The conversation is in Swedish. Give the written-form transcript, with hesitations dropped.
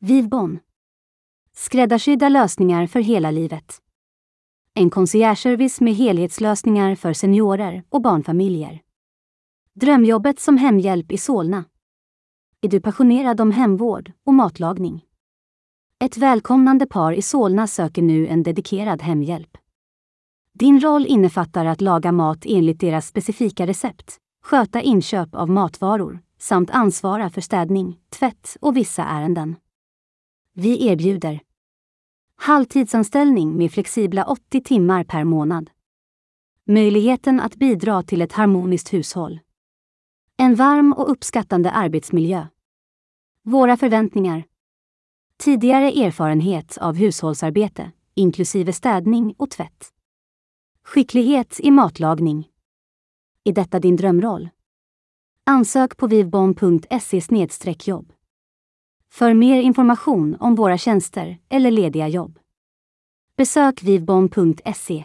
Vivbon. Skräddarsydda lösningar för hela livet. En conciergeservice med helhetslösningar för seniorer och barnfamiljer. Drömjobbet som hemhjälp i Solna. Är du passionerad om hemvård och matlagning? Ett välkomnande par i Solna söker nu en dedikerad hemhjälp. Din roll innefattar att laga mat enligt deras specifika recept, sköta inköp av matvaror, samt ansvara för städning, tvätt och vissa ärenden. Vi erbjuder halvtidsanställning med flexibla 80 timmar per månad. Möjligheten att bidra till ett harmoniskt hushåll. En varm och uppskattande arbetsmiljö. Våra förväntningar. Tidigare erfarenhet av hushållsarbete, inklusive städning och tvätt. Skicklighet i matlagning. Är detta din drömroll? Ansök på vivbon.se/jobb. För mer information om våra tjänster eller lediga jobb. Besök vivbon.se.